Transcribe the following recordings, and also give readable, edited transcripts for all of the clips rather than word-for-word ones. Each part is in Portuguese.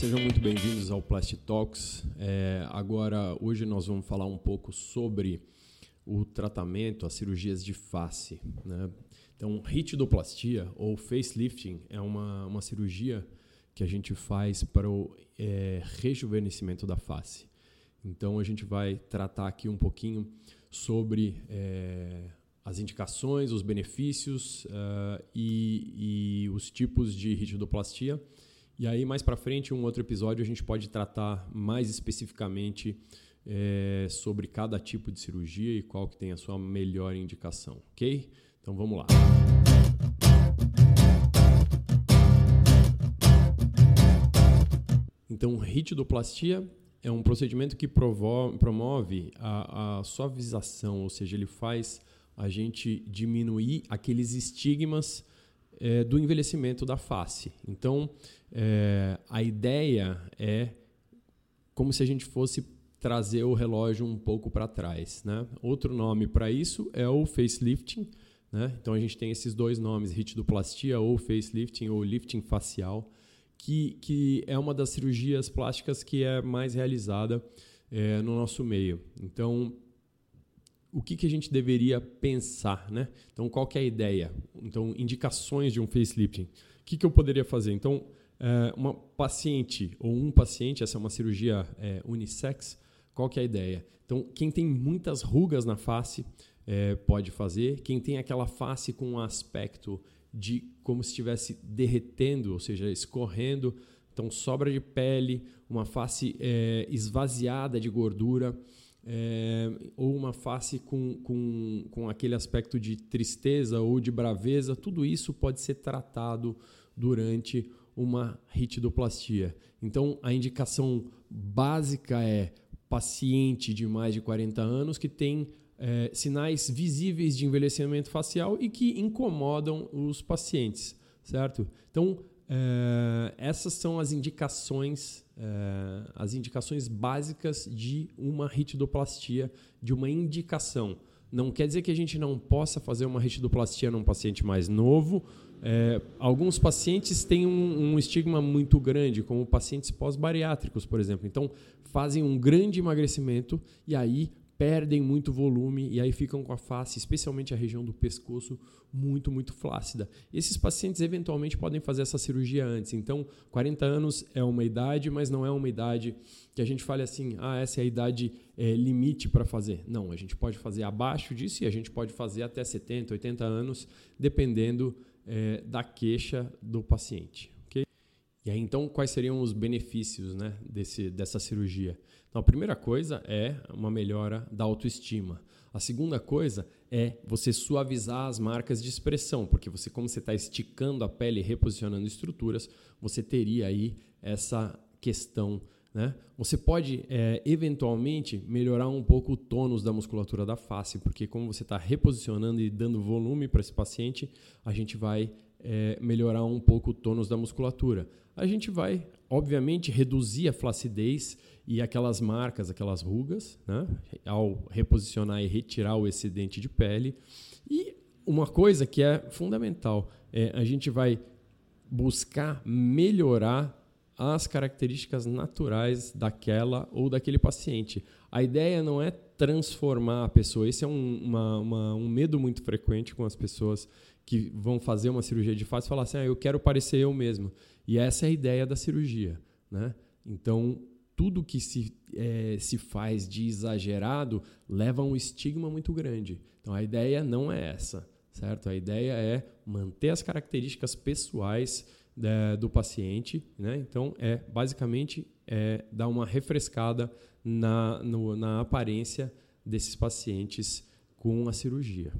Sejam muito bem-vindos ao Plastitox. Agora, hoje nós vamos falar um pouco sobre o tratamento, as cirurgias de face, né? Então, ritidoplastia ou facelifting é uma cirurgia que a gente faz para o rejuvenescimento da face. Então, a gente vai tratar aqui um pouquinho sobre as indicações, os benefícios e os tipos de ritidoplastia. E aí, mais para frente, um outro episódio, a gente pode tratar mais especificamente sobre cada tipo de cirurgia e qual que tem a sua melhor indicação, ok? Então, vamos lá. Então, ritidoplastia é um procedimento que promove a suavização, ou seja, ele faz a gente diminuir aqueles estigmas do envelhecimento da face. Então, a ideia é como se a gente fosse trazer o relógio um pouco para trás, né? Outro nome para isso é o facelifting, né? Então, a gente tem esses dois nomes, ritidoplastia ou facelifting ou lifting facial, que é uma das cirurgias plásticas que é mais realizada no nosso meio. Então, o que a gente deveria pensar, né? Então, qual que é a ideia? Então, indicações de um facelifting. O que eu poderia fazer? Então, uma paciente ou um paciente, essa é uma cirurgia unissex, qual que é a ideia? Então, quem tem muitas rugas na face pode fazer. Quem tem aquela face com um aspecto de como se estivesse derretendo, ou seja, escorrendo, então sobra de pele, uma face esvaziada de gordura, ou uma face com aquele aspecto de tristeza ou de braveza, tudo isso pode ser tratado durante uma ritidoplastia. Então, a indicação básica é paciente de mais de 40 anos que tem sinais visíveis de envelhecimento facial e que incomodam os pacientes, certo? Então, essas são as indicações básicas de uma ritidoplastia, de uma indicação. Não quer dizer que a gente não possa fazer uma ritidoplastia num paciente mais novo. Alguns pacientes têm um estigma muito grande, como pacientes pós-bariátricos, por exemplo. Então, fazem um grande emagrecimento e aí perdem muito volume e aí ficam com a face, especialmente a região do pescoço, muito, muito flácida. Esses pacientes eventualmente podem fazer essa cirurgia antes. Então, 40 anos é uma idade, mas não é uma idade que a gente fale assim, essa é a idade limite para fazer. Não, a gente pode fazer abaixo disso e a gente pode fazer até 70, 80 anos, dependendo da queixa do paciente. E aí, então, quais seriam os benefícios, né, dessa cirurgia? Então, a primeira coisa é uma melhora da autoestima. A segunda coisa é você suavizar as marcas de expressão, porque você, como você está esticando a pele e reposicionando estruturas, você teria aí essa questão, né? Você pode, eventualmente, melhorar um pouco o tônus da musculatura da face, porque como você está reposicionando e dando volume para esse paciente, a gente vai melhorar um pouco o tônus da musculatura. A gente vai, obviamente, reduzir a flacidez e aquelas marcas, aquelas rugas, né? Ao reposicionar e retirar o excedente de pele. E uma coisa que é fundamental, a gente vai buscar melhorar as características naturais daquela ou daquele paciente. A ideia não é transformar a pessoa. Esse é um medo muito frequente com as pessoas que vão fazer uma cirurgia de face e falar assim, eu quero parecer eu mesmo. E essa é a ideia da cirurgia, né? Então, tudo que se faz de exagerado leva a um estigma muito grande. Então, a ideia não é essa, certo? A ideia é manter as características pessoais do paciente, né? Então, basicamente, dar uma refrescada na aparência desses pacientes com a cirurgia.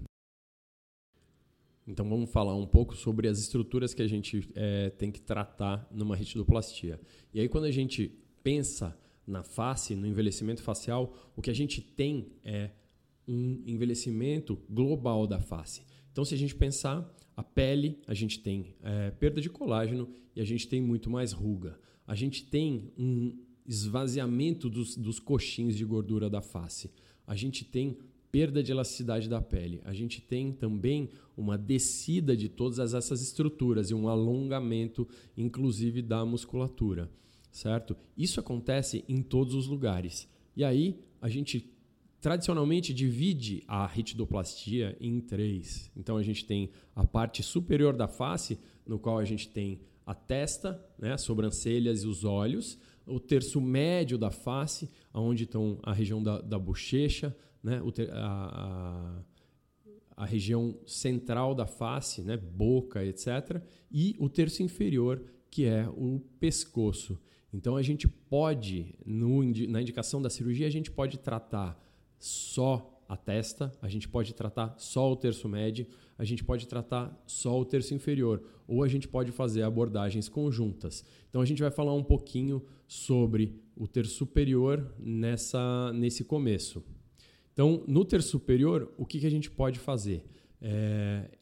Então, vamos falar um pouco sobre as estruturas que a gente tem que tratar numa ritidoplastia. E aí, quando a gente pensa na face, no envelhecimento facial, o que a gente tem é um envelhecimento global da face. Então, se a gente pensar a pele, a gente tem perda de colágeno e a gente tem muito mais ruga. A gente tem um esvaziamento dos coxins de gordura da face. A gente tem perda de elasticidade da pele. A gente tem também uma descida de todas essas estruturas e um alongamento, inclusive, da musculatura. certo? Isso acontece em todos os lugares. E aí a gente tradicionalmente divide a ritidoplastia em três. Então a gente tem a parte superior da face, no qual a gente tem a testa, né, sobrancelhas e os olhos, o terço médio da face, onde estão a região da bochecha, né, a região central da face, né, boca, etc. E o terço inferior, que é o pescoço. Então, a gente pode, na indicação da cirurgia, a gente pode tratar só a testa, a gente pode tratar só o terço médio, a gente pode tratar só o terço inferior, ou a gente pode fazer abordagens conjuntas. Então, a gente vai falar um pouquinho sobre o terço superior nesse começo. Então, no terço superior, o que a gente pode fazer?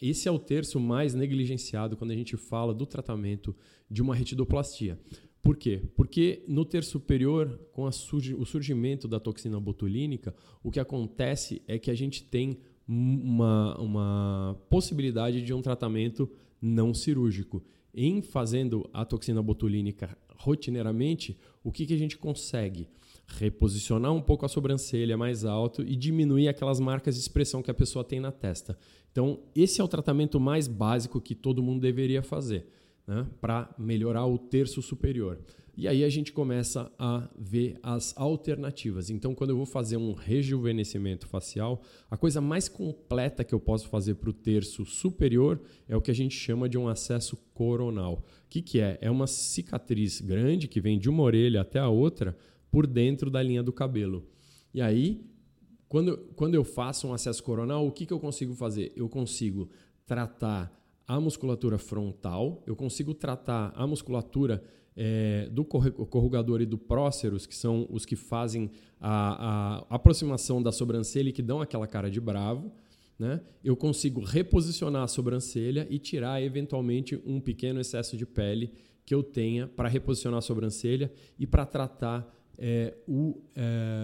Esse é o terço mais negligenciado quando a gente fala do tratamento de uma retidoplastia. Por quê? Porque no terço superior, com o surgimento da toxina botulínica, o que acontece é que a gente tem uma possibilidade de um tratamento não cirúrgico. Em fazendo a toxina botulínica rotineiramente, o que a gente consegue? Reposicionar um pouco a sobrancelha mais alto e diminuir aquelas marcas de expressão que a pessoa tem na testa. Então, esse é o tratamento mais básico que todo mundo deveria fazer, né, para melhorar o terço superior. E aí a gente começa a ver as alternativas. Então, quando eu vou fazer um rejuvenescimento facial, a coisa mais completa que eu posso fazer para o terço superior é o que a gente chama de um acesso coronal. O que é? É uma cicatriz grande que vem de uma orelha até a outra, por dentro da linha do cabelo. E aí, quando eu faço um acesso coronal, o que eu consigo fazer? Eu consigo tratar a musculatura frontal, eu consigo tratar a musculatura do corrugador e do próceros, que são os que fazem a aproximação da sobrancelha e que dão aquela cara de bravo, né? Eu consigo reposicionar a sobrancelha e tirar, eventualmente, um pequeno excesso de pele que eu tenha para reposicionar a sobrancelha e para tratar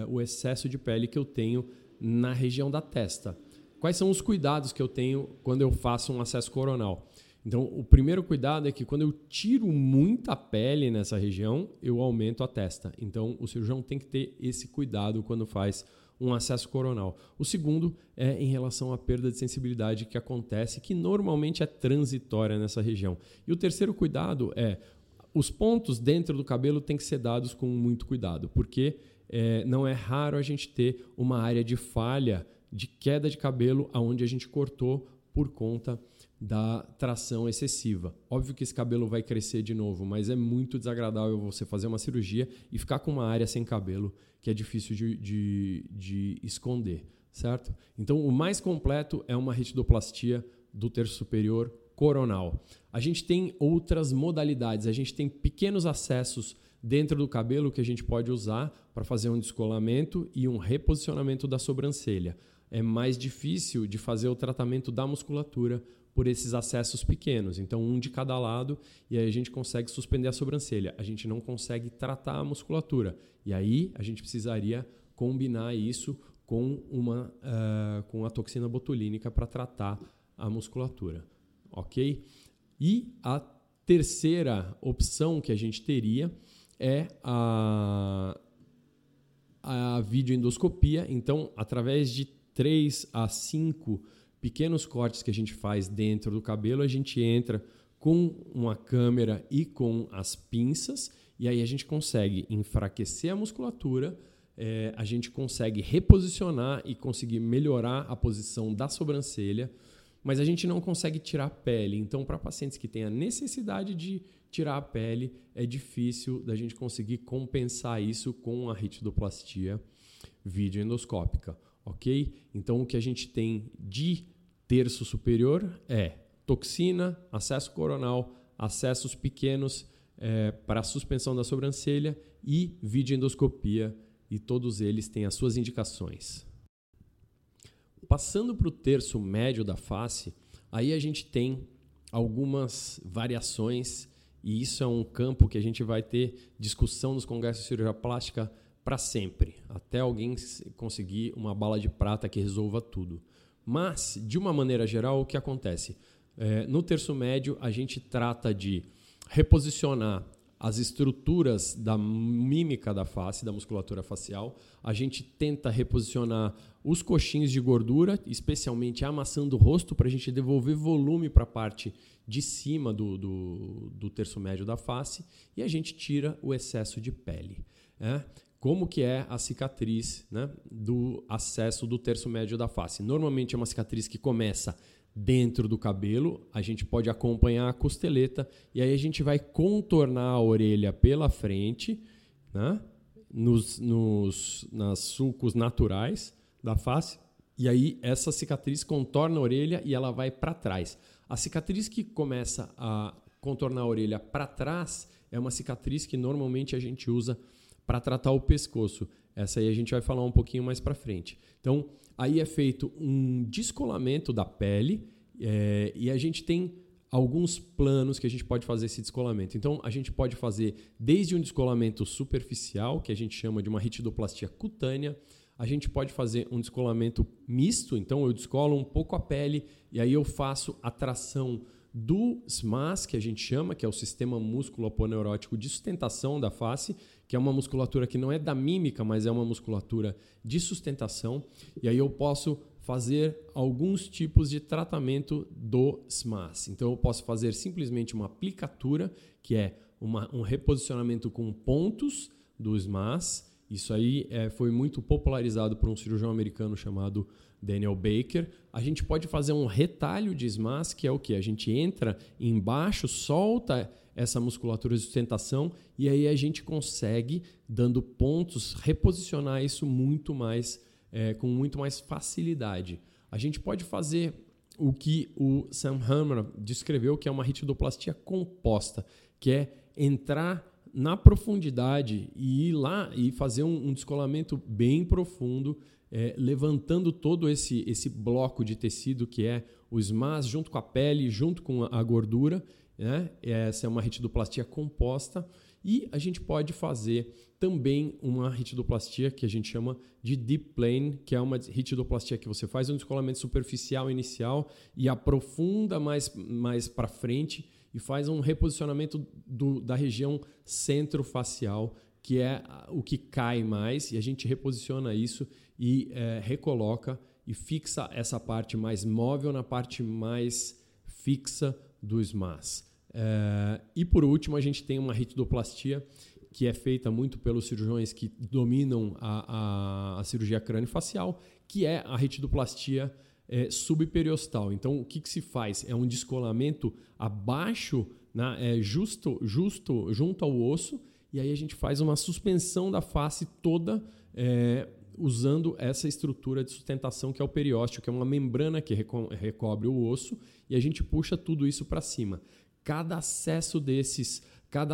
o excesso de pele que eu tenho na região da testa. Quais são os cuidados que eu tenho quando eu faço um acesso coronal? Então, o primeiro cuidado é que quando eu tiro muita pele nessa região, eu aumento a testa. Então, o cirurgião tem que ter esse cuidado quando faz um acesso coronal. O segundo é em relação à perda de sensibilidade que acontece, que normalmente é transitória nessa região. E o terceiro cuidado é: os pontos dentro do cabelo têm que ser dados com muito cuidado, porque não é raro a gente ter uma área de falha, de queda de cabelo, onde a gente cortou por conta da tração excessiva. Óbvio que esse cabelo vai crescer de novo, mas é muito desagradável você fazer uma cirurgia e ficar com uma área sem cabelo que é difícil de esconder, certo? Então, o mais completo é uma retidoplastia do terço superior coronal. A gente tem outras modalidades, a gente tem pequenos acessos dentro do cabelo que a gente pode usar para fazer um descolamento e um reposicionamento da sobrancelha. É mais difícil de fazer o tratamento da musculatura por esses acessos pequenos, então um de cada lado, e aí a gente consegue suspender a sobrancelha. A gente não consegue tratar a musculatura, e aí a gente precisaria combinar isso com a toxina botulínica para tratar a musculatura. Ok? E a terceira opção que a gente teria é a videoendoscopia. Então, através de 3 a 5 pequenos cortes que a gente faz dentro do cabelo, a gente entra com uma câmera e com as pinças, e aí a gente consegue enfraquecer a musculatura, a gente consegue reposicionar e conseguir melhorar a posição da sobrancelha, mas a gente não consegue tirar a pele. Então, para pacientes que têm a necessidade de tirar a pele, é difícil da gente conseguir compensar isso com a ritidoplastia videoendoscópica, ok? Então, o que a gente tem de terço superior é toxina, acesso coronal, acessos pequenos para suspensão da sobrancelha e videoendoscopia, e todos eles têm as suas indicações. Passando para o terço médio da face, aí a gente tem algumas variações, e isso é um campo que a gente vai ter discussão nos congressos de cirurgia plástica para sempre, até alguém conseguir uma bala de prata que resolva tudo. Mas, de uma maneira geral, o que acontece? No terço médio, a gente trata de reposicionar as estruturas da mímica da face, da musculatura facial. A gente tenta reposicionar os coxins de gordura, especialmente a maçã do rosto, para a gente devolver volume para a parte de cima do terço médio da face, e a gente tira o excesso de pele. Né? Como que é a cicatriz, né, do acesso do terço médio da face? Normalmente é uma cicatriz que começa dentro do cabelo, a gente pode acompanhar a costeleta e aí a gente vai contornar a orelha pela frente, né, nas sulcos naturais da face, e aí essa cicatriz contorna a orelha e ela vai para trás. A cicatriz que começa a contornar a orelha para trás é uma cicatriz que normalmente a gente usa para tratar o pescoço. Essa aí a gente vai falar um pouquinho mais para frente. Então, aí é feito um descolamento da pele, e a gente tem alguns planos que a gente pode fazer esse descolamento. Então, a gente pode fazer desde um descolamento superficial, que a gente chama de uma ritidoplastia cutânea. A gente pode fazer um descolamento misto, então eu descolo um pouco a pele e aí eu faço a tração do SMAS, que a gente chama, que é o sistema músculo aponeurótico de sustentação da face, que é uma musculatura que não é da mímica, mas é uma musculatura de sustentação. E aí eu posso fazer alguns tipos de tratamento do SMAS. Então eu posso fazer simplesmente uma aplicatura, que é um reposicionamento com pontos do SMAS. Isso aí foi muito popularizado por um cirurgião americano chamado Daniel Baker. A gente pode fazer um retalho de SMAS, que é o que? A gente entra embaixo, solta essa musculatura de sustentação e aí a gente consegue, dando pontos, reposicionar isso muito mais, com muito mais facilidade. A gente pode fazer o que o Sam Hamra descreveu, que é uma ritidoplastia composta, que é entrar na profundidade e ir lá e fazer um descolamento bem profundo, levantando todo esse bloco de tecido que é o SMAS, junto com a pele, junto com a gordura. Né? Essa é uma ritidoplastia composta. E a gente pode fazer também uma ritidoplastia que a gente chama de deep plane, que é uma ritidoplastia que você faz um descolamento superficial inicial e aprofunda mais para frente e faz um reposicionamento da região centrofacial, que é o que cai mais, e a gente reposiciona isso e recoloca e fixa essa parte mais móvel na parte mais fixa do SMAS. E por último, a gente tem uma ritidoplastia que é feita muito pelos cirurgiões que dominam a cirurgia crânio-facial, que é a ritidoplastia subperiostal. Então, o que se faz? É um descolamento abaixo, justo junto ao osso, e aí a gente faz uma suspensão da face toda usando essa estrutura de sustentação que é o periósteo, que é uma membrana que recobre o osso, e a gente puxa tudo isso para cima. Cada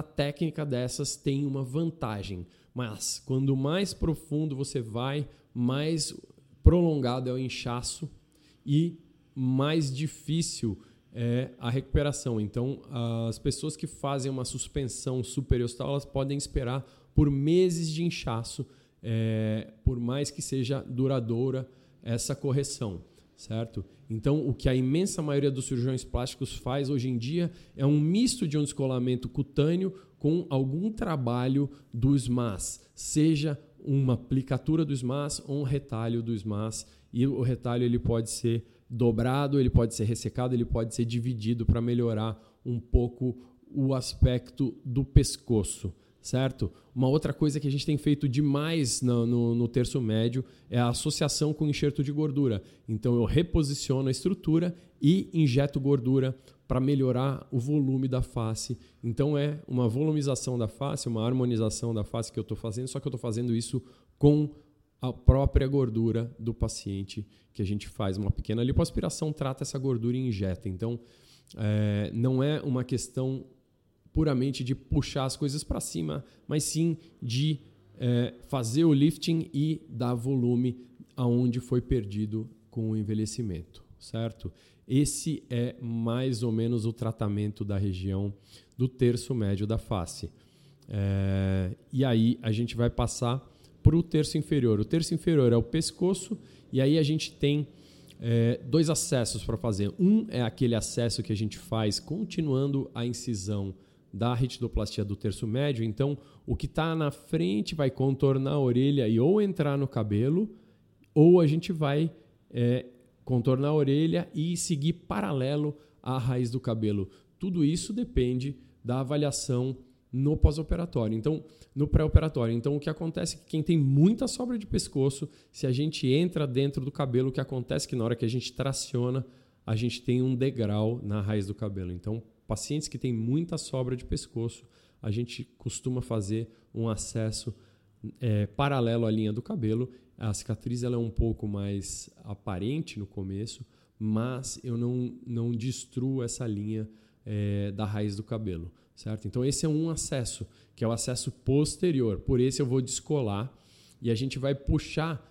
técnica dessas tem uma vantagem, mas quando mais profundo você vai, mais prolongado é o inchaço e mais difícil é a recuperação. Então, as pessoas que fazem uma suspensão superiostal, elas podem esperar por meses de inchaço, por mais que seja duradoura essa correção, certo? Então, o que a imensa maioria dos cirurgiões plásticos faz hoje em dia é um misto de um descolamento cutâneo com algum trabalho do SMAS, seja uma aplicatura do SMAS ou um retalho do SMAS. E o retalho ele pode ser dobrado, ele pode ser ressecado, ele pode ser dividido para melhorar um pouco o aspecto do pescoço, certo? Uma outra coisa que a gente tem feito demais no terço médio é a associação com enxerto de gordura. Então eu reposiciono a estrutura e injeto gordura para melhorar o volume da face. Então é uma volumização da face, uma harmonização da face que eu estou fazendo, só que eu estou fazendo isso com a própria gordura do paciente, que a gente faz uma pequena lipoaspiração, trata essa gordura e injeta. Então, não é uma questão puramente de puxar as coisas para cima, mas sim de fazer o lifting e dar volume aonde foi perdido com o envelhecimento, certo? Esse é mais ou menos o tratamento da região do terço médio da face. E aí a gente vai passar para o terço inferior. O terço inferior é o pescoço, e aí a gente tem dois acessos para fazer. Um é aquele acesso que a gente faz continuando a incisão da ritidoplastia do terço médio. Então, o que está na frente vai contornar a orelha e ou entrar no cabelo, ou a gente vai contornar a orelha e seguir paralelo à raiz do cabelo. Tudo isso depende da avaliação no pós-operatório, então no pré-operatório. Então, o que acontece é que quem tem muita sobra de pescoço, se a gente entra dentro do cabelo, o que acontece é que na hora que a gente traciona, a gente tem um degrau na raiz do cabelo. Então, pacientes que têm muita sobra de pescoço, a gente costuma fazer um acesso paralelo à linha do cabelo. A cicatriz ela é um pouco mais aparente no começo, mas eu não destruo essa linha da raiz do cabelo, certo? Então, esse é um acesso, que é o acesso posterior. Por esse eu vou descolar e a gente vai puxar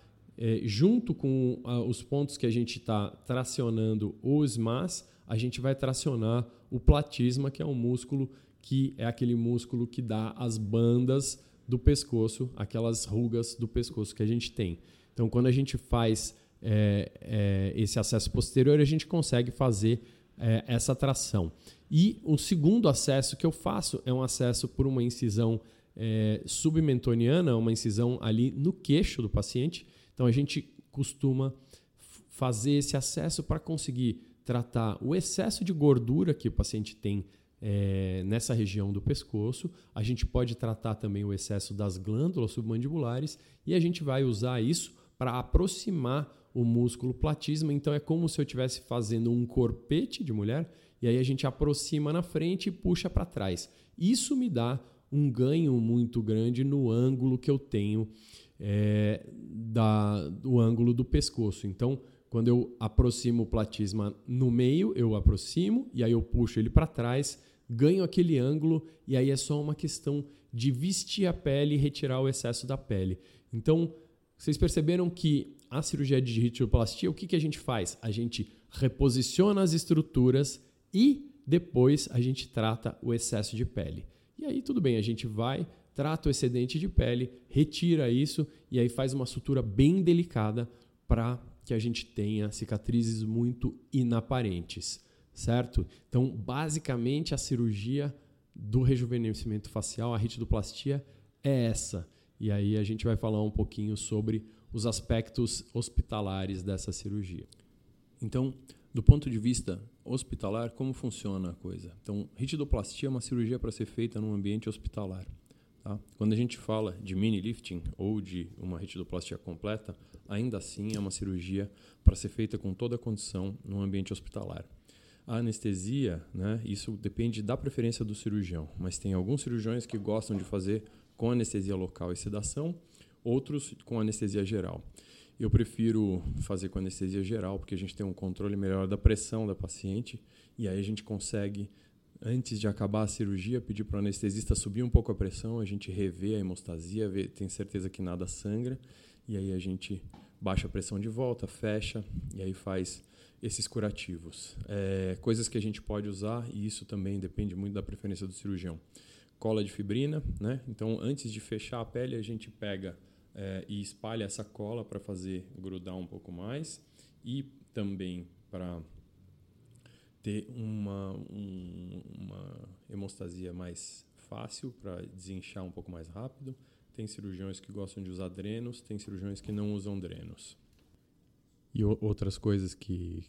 junto com os pontos que a gente está tracionando o SMAS, a gente vai tracionar o platisma, que é um músculo que é aquele músculo que dá as bandas do pescoço, aquelas rugas do pescoço que a gente tem. Então, quando a gente faz esse acesso posterior, a gente consegue fazer essa tração. E o segundo acesso que eu faço é um acesso por uma incisão submentoniana, uma incisão ali no queixo do paciente. Então, a gente costuma fazer esse acesso para conseguir tratar o excesso de gordura que o paciente tem nessa região do pescoço. A gente pode tratar também o excesso das glândulas submandibulares e a gente vai usar isso para aproximar o músculo platisma. Então, é como se eu estivesse fazendo um corpete de mulher e aí a gente aproxima na frente e puxa para trás. Isso me dá um ganho muito grande no ângulo que eu tenho do ângulo do pescoço. Então, quando eu aproximo o platisma no meio, eu aproximo e aí eu puxo ele para trás, ganho aquele ângulo e aí é só uma questão de vestir a pele e retirar o excesso da pele. Então, vocês perceberam que a cirurgia de ritidoplastia, o que a gente faz? A gente reposiciona as estruturas e depois a gente trata o excesso de pele. E aí tudo bem, a gente vai, trata o excedente de pele, retira isso e aí faz uma sutura bem delicada para que a gente tenha cicatrizes muito inaparentes, certo? Então, basicamente, a cirurgia do rejuvenescimento facial, a ritidoplastia, é essa. E aí a gente vai falar um pouquinho sobre os aspectos hospitalares dessa cirurgia. Então, do ponto de vista hospitalar, como funciona a coisa? Então, ritidoplastia é uma cirurgia para ser feita num ambiente hospitalar, tá? Quando a gente fala de mini-lifting ou de uma ritidoplastia completa, ainda assim é uma cirurgia para ser feita com toda a condição num ambiente hospitalar. A anestesia, né, isso depende da preferência do cirurgião, mas tem alguns cirurgiões que gostam de fazer com anestesia local e sedação, outros com anestesia geral. Eu prefiro fazer com anestesia geral, porque a gente tem um controle melhor da pressão da paciente e aí a gente consegue, antes de acabar a cirurgia, pedir para o anestesista subir um pouco a pressão, a gente rever a hemostasia, tem certeza que nada sangra e aí a gente baixa a pressão de volta, fecha e aí faz esses curativos. Coisas que a gente pode usar, e isso também depende muito da preferência do cirurgião. Cola de fibrina, né? Então, antes de fechar a pele, a gente pega e espalha essa cola para fazer grudar um pouco mais e também para ter uma hemostasia mais fácil, para desinchar um pouco mais rápido. Tem cirurgiões que gostam de usar drenos, tem cirurgiões que não usam drenos. E outras coisas que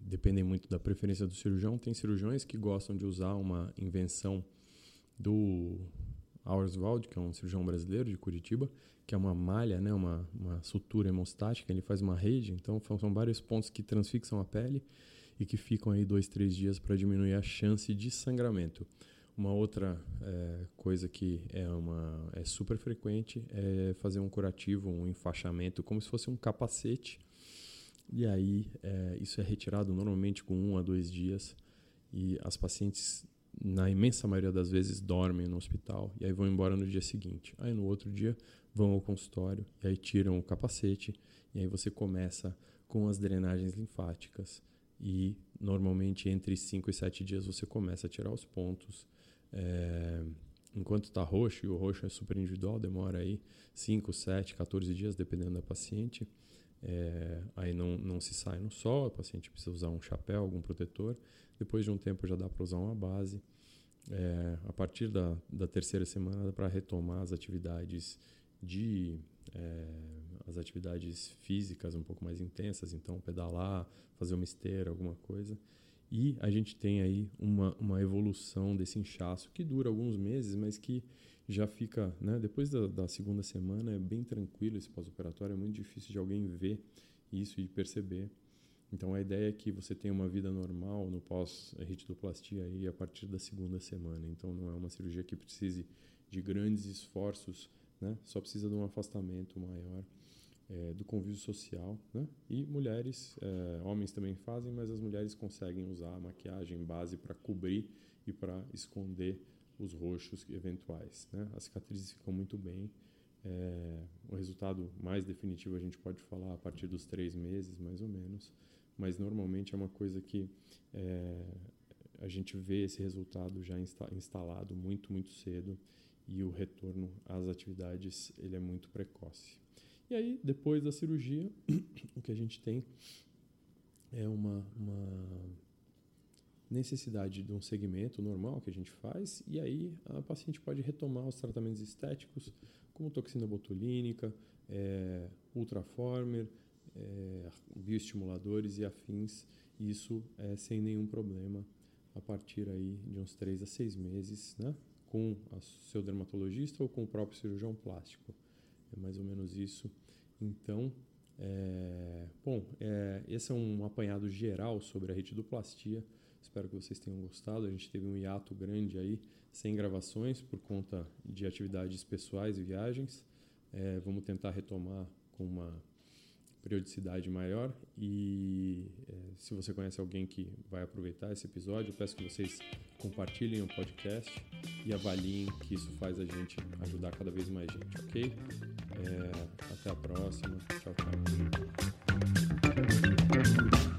dependem muito da preferência do cirurgião, tem cirurgiões que gostam de usar uma invenção do Auerswald, que é um cirurgião brasileiro de Curitiba, que é uma malha, né, uma sutura hemostática, ele faz uma rede, então são vários pontos que transfixam a pele e que ficam aí 2-3 dias para diminuir a chance de sangramento. Uma outra coisa que é super frequente é fazer um curativo, um enfaixamento, como se fosse um capacete, e aí isso é retirado normalmente com 1 a 2 dias e as pacientes, na imensa maioria das vezes, dormem no hospital e aí vão embora no dia seguinte. Aí no outro dia vão ao consultório e aí tiram o capacete e aí você começa com as drenagens linfáticas e normalmente entre 5 e 7 dias você começa a tirar os pontos. Enquanto está roxo, e o roxo é super individual, demora aí 5, 7, 14 dias dependendo da paciente. Aí não se sai no sol, a paciente precisa usar um chapéu, algum protetor. Depois de um tempo já dá para usar uma base. a partir da terceira semana, para retomar as atividades as atividades físicas um pouco mais intensas, então pedalar, fazer uma esteira, alguma coisa. E a gente tem aí uma evolução desse inchaço que dura alguns meses, mas que já fica, né, depois da segunda semana é bem tranquilo esse pós-operatório, é muito difícil de alguém ver isso e perceber. Então a ideia é que você tenha uma vida normal no pós-ritidoplastia aí a partir da segunda semana. Então não é uma cirurgia que precise de grandes esforços, né? Só precisa de um afastamento maior do convívio social, né? E mulheres, homens também fazem, mas as mulheres conseguem usar a maquiagem base para cobrir e para esconder os roxos eventuais, né? As cicatrizes ficam muito bem. O resultado mais definitivo a gente pode falar a partir dos 3 meses, mais ou menos, mas normalmente é uma coisa que a gente vê esse resultado já instalado muito, muito cedo, e o retorno às atividades ele é muito precoce. E aí, depois da cirurgia, o que a gente tem é uma necessidade de um segmento normal que a gente faz, e aí a paciente pode retomar os tratamentos estéticos, como toxina botulínica, ultraformer, bioestimuladores e afins, isso sem nenhum problema a partir aí de uns 3 a 6 meses, né? Com o seu dermatologista ou com o próprio cirurgião plástico. É mais ou menos isso. Então, esse é um apanhado geral sobre a ritidoplastia. Espero que vocês tenham gostado. A gente teve um hiato grande aí, sem gravações, por conta de atividades pessoais e viagens. Vamos tentar retomar com uma periodicidade maior. E se você conhece alguém que vai aproveitar esse episódio, eu peço que vocês compartilhem o podcast e avaliem, que isso faz a gente ajudar cada vez mais gente, ok? Até a próxima. Tchau, tchau.